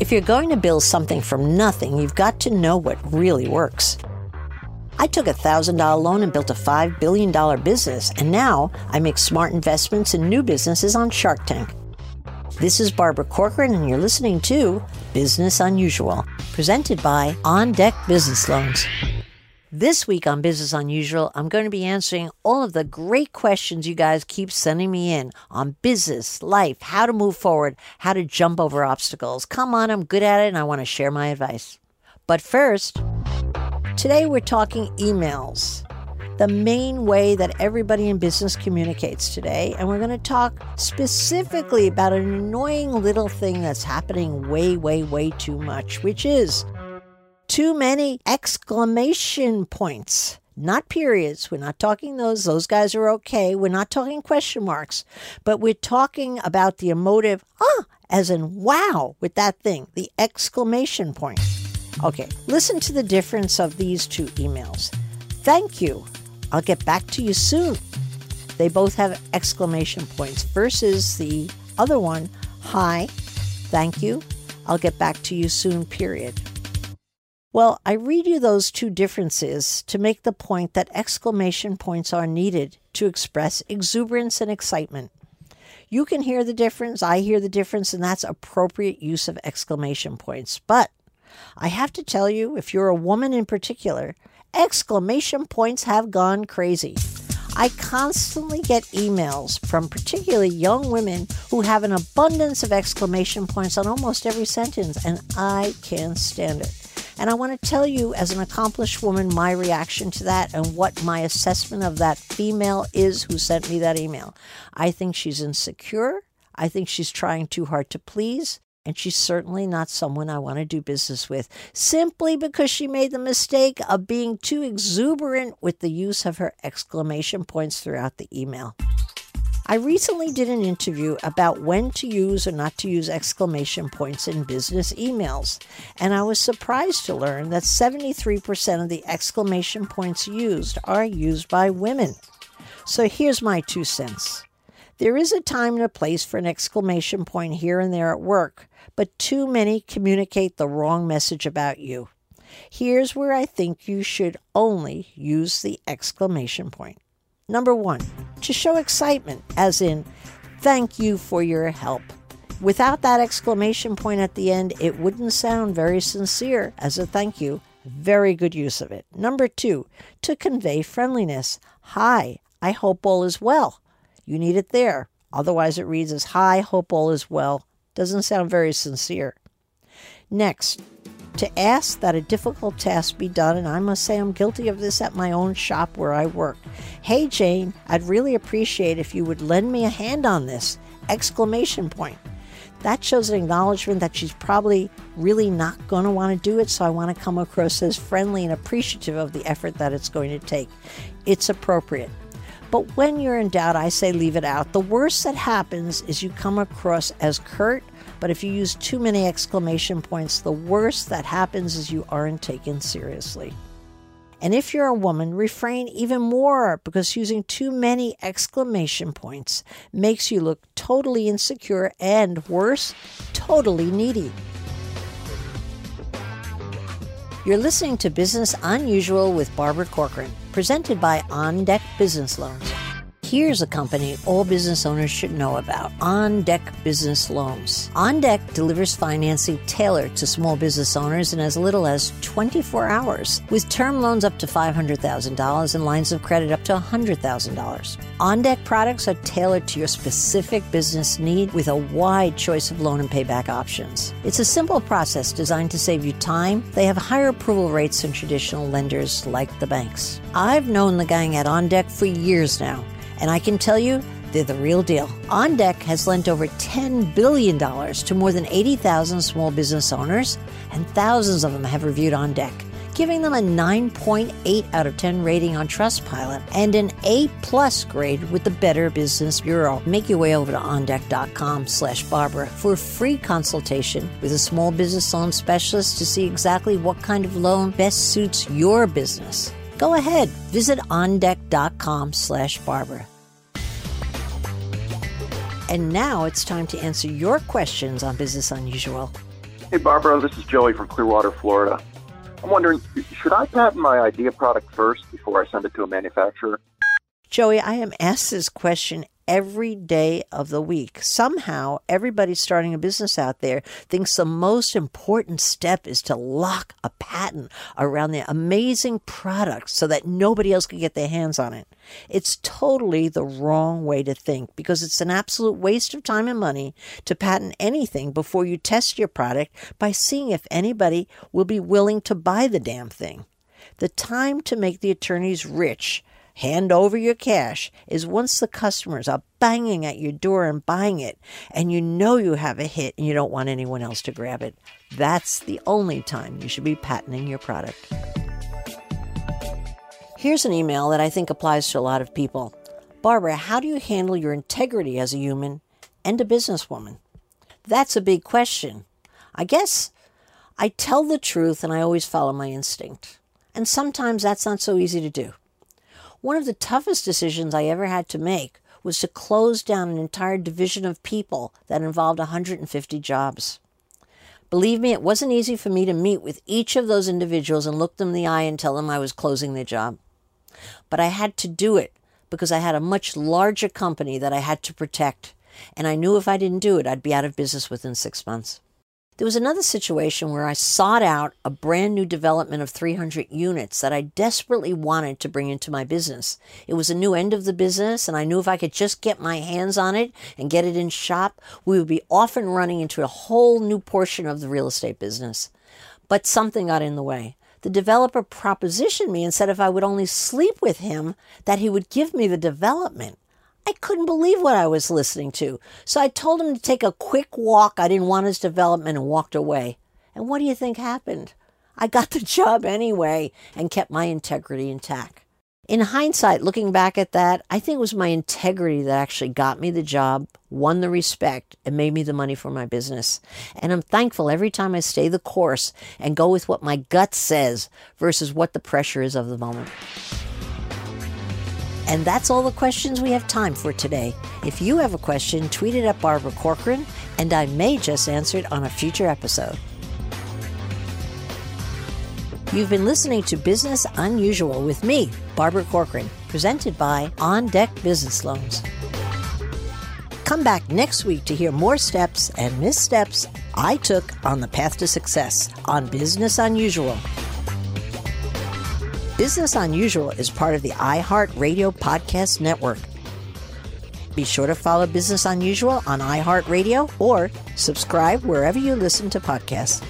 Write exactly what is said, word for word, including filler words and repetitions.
If you're going to build something from nothing, you've got to know what really works. I took a one thousand dollars loan and built a five billion dollars business, and now I make smart investments in new businesses on Shark Tank. This is Barbara Corcoran, and you're listening to Business Unusual, presented by OnDeck Business Loans. This week on Business Unusual, I'm going to be answering all of the great questions you guys keep sending me in on business, life, how to move forward, how to jump over obstacles. Come on, I'm good at it, and I want to share my advice. But first, today we're talking emails, the main way that everybody in business communicates today. And we're going to talk specifically about an annoying little thing that's happening way, way, way too much, which is too many exclamation points, not periods. We're not talking those. Those guys are okay. We're not talking question marks, but we're talking about the emotive, ah, as in wow, with that thing, the exclamation point. Okay, listen to the difference of these two emails. Thank you. I'll get back to you soon. They both have exclamation points versus the other one. Hi, thank you. I'll get back to you soon, period. Well, I read you those two differences to make the point that exclamation points are needed to express exuberance and excitement. You can hear the difference. I hear the difference, and that's appropriate use of exclamation points. But I have to tell you, if you're a woman in particular, exclamation points have gone crazy. I constantly get emails from particularly young women who have an abundance of exclamation points on almost every sentence, and I can't stand it. And I want to tell you, as an accomplished woman, my reaction to that and what my assessment of that female is who sent me that email. I think she's insecure. I think she's trying too hard to please. And she's certainly not someone I want to do business with, simply because she made the mistake of being too exuberant with the use of her exclamation points throughout the email. I recently did an interview about when to use or not to use exclamation points in business emails, and I was surprised to learn that seventy-three percent of the exclamation points used are used by women. So here's my two cents. There is a time and a place for an exclamation point here and there at work, but too many communicate the wrong message about you. Here's where I think you should only use the exclamation point. Number one, to show excitement, as in, thank you for your help. Without that exclamation point at the end, it wouldn't sound very sincere as a thank you. Very good use of it. Number two, to convey friendliness. Hi, I hope all is well. You need it there. Otherwise, it reads as, hi, hope all is well. Doesn't sound very sincere. Next, to ask that a difficult task be done, and I must say I'm guilty of this at my own shop where I work. Hey, Jane, I'd really appreciate if you would lend me a hand on this! Exclamation point. That shows an acknowledgement that she's probably really not going to want to do it, so I want to come across as friendly and appreciative of the effort that it's going to take. It's appropriate. But when you're in doubt, I say leave it out. The worst that happens is you come across as curt, but if you use too many exclamation points, the worst that happens is you aren't taken seriously. And if you're a woman, refrain even more, because using too many exclamation points makes you look totally insecure and, worse, totally needy. You're listening to Business Unusual with Barbara Corcoran, presented by OnDeck Business Loans. Here's a company all business owners should know about, OnDeck Business Loans. OnDeck delivers financing tailored to small business owners in as little as twenty-four hours, with term loans up to five hundred thousand dollars and lines of credit up to one hundred thousand dollars. OnDeck products are tailored to your specific business need with a wide choice of loan and payback options. It's a simple process designed to save you time. They have higher approval rates than traditional lenders like the banks. I've known the gang at OnDeck for years now, and I can tell you, they're the real deal. OnDeck has lent over ten billion dollars to more than eighty thousand small business owners, and thousands of them have reviewed OnDeck, giving them a nine point eight out of ten rating on Trustpilot and an A plus grade with the Better Business Bureau. Make your way over to OnDeck.com slash Barbara for a free consultation with a small business loan specialist to see exactly what kind of loan best suits your business. Go ahead, visit OnDeck.com slash Barbara. And now it's time to answer your questions on Business Unusual. Hey, Barbara, this is Joey from Clearwater, Florida. I'm wondering, should I patent my idea product first before I send it to a manufacturer? Joey, I am asked this question every day of the week. Somehow, everybody starting a business out there thinks the most important step is to lock a patent around their amazing product so that nobody else can get their hands on it. It's totally the wrong way to think, because it's an absolute waste of time and money to patent anything before you test your product by seeing if anybody will be willing to buy the damn thing. The time to make the attorneys rich, hand over your cash, is once the customers are banging at your door and buying it, and you know you have a hit and you don't want anyone else to grab it. That's the only time you should be patenting your product. Here's an email that I think applies to a lot of people. Barbara, how do you handle your integrity as a human and a businesswoman? That's a big question. I guess I tell the truth and I always follow my instinct. And sometimes that's not so easy to do. One of the toughest decisions I ever had to make was to close down an entire division of people that involved one hundred fifty jobs. Believe me, it wasn't easy for me to meet with each of those individuals and look them in the eye and tell them I was closing their job. But I had to do it because I had a much larger company that I had to protect, and I knew if I didn't do it, I'd be out of business within six months. There was another situation where I sought out a brand new development of three hundred units that I desperately wanted to bring into my business. It was a new end of the business, and I knew if I could just get my hands on it and get it in shop, we would be off and running into a whole new portion of the real estate business. But something got in the way. The developer propositioned me and said if I would only sleep with him, that he would give me the development. I couldn't believe what I was listening to. So I told him to take a quick walk. I didn't want his development and walked away. And what do you think happened? I got the job anyway and kept my integrity intact. In hindsight, looking back at that, I think it was my integrity that actually got me the job, won the respect, and made me the money for my business. And I'm thankful every time I stay the course and go with what my gut says versus what the pressure is of the moment. And that's all the questions we have time for today. If you have a question, tweet it at Barbara Corcoran, and I may just answer it on a future episode. You've been listening to Business Unusual with me, Barbara Corcoran, presented by OnDeck Business Loans. Come back next week to hear more steps and missteps I took on the path to success on Business Unusual. Business Unusual is part of the iHeartRadio podcast network. Be sure to follow Business Unusual on iHeartRadio or subscribe wherever you listen to podcasts.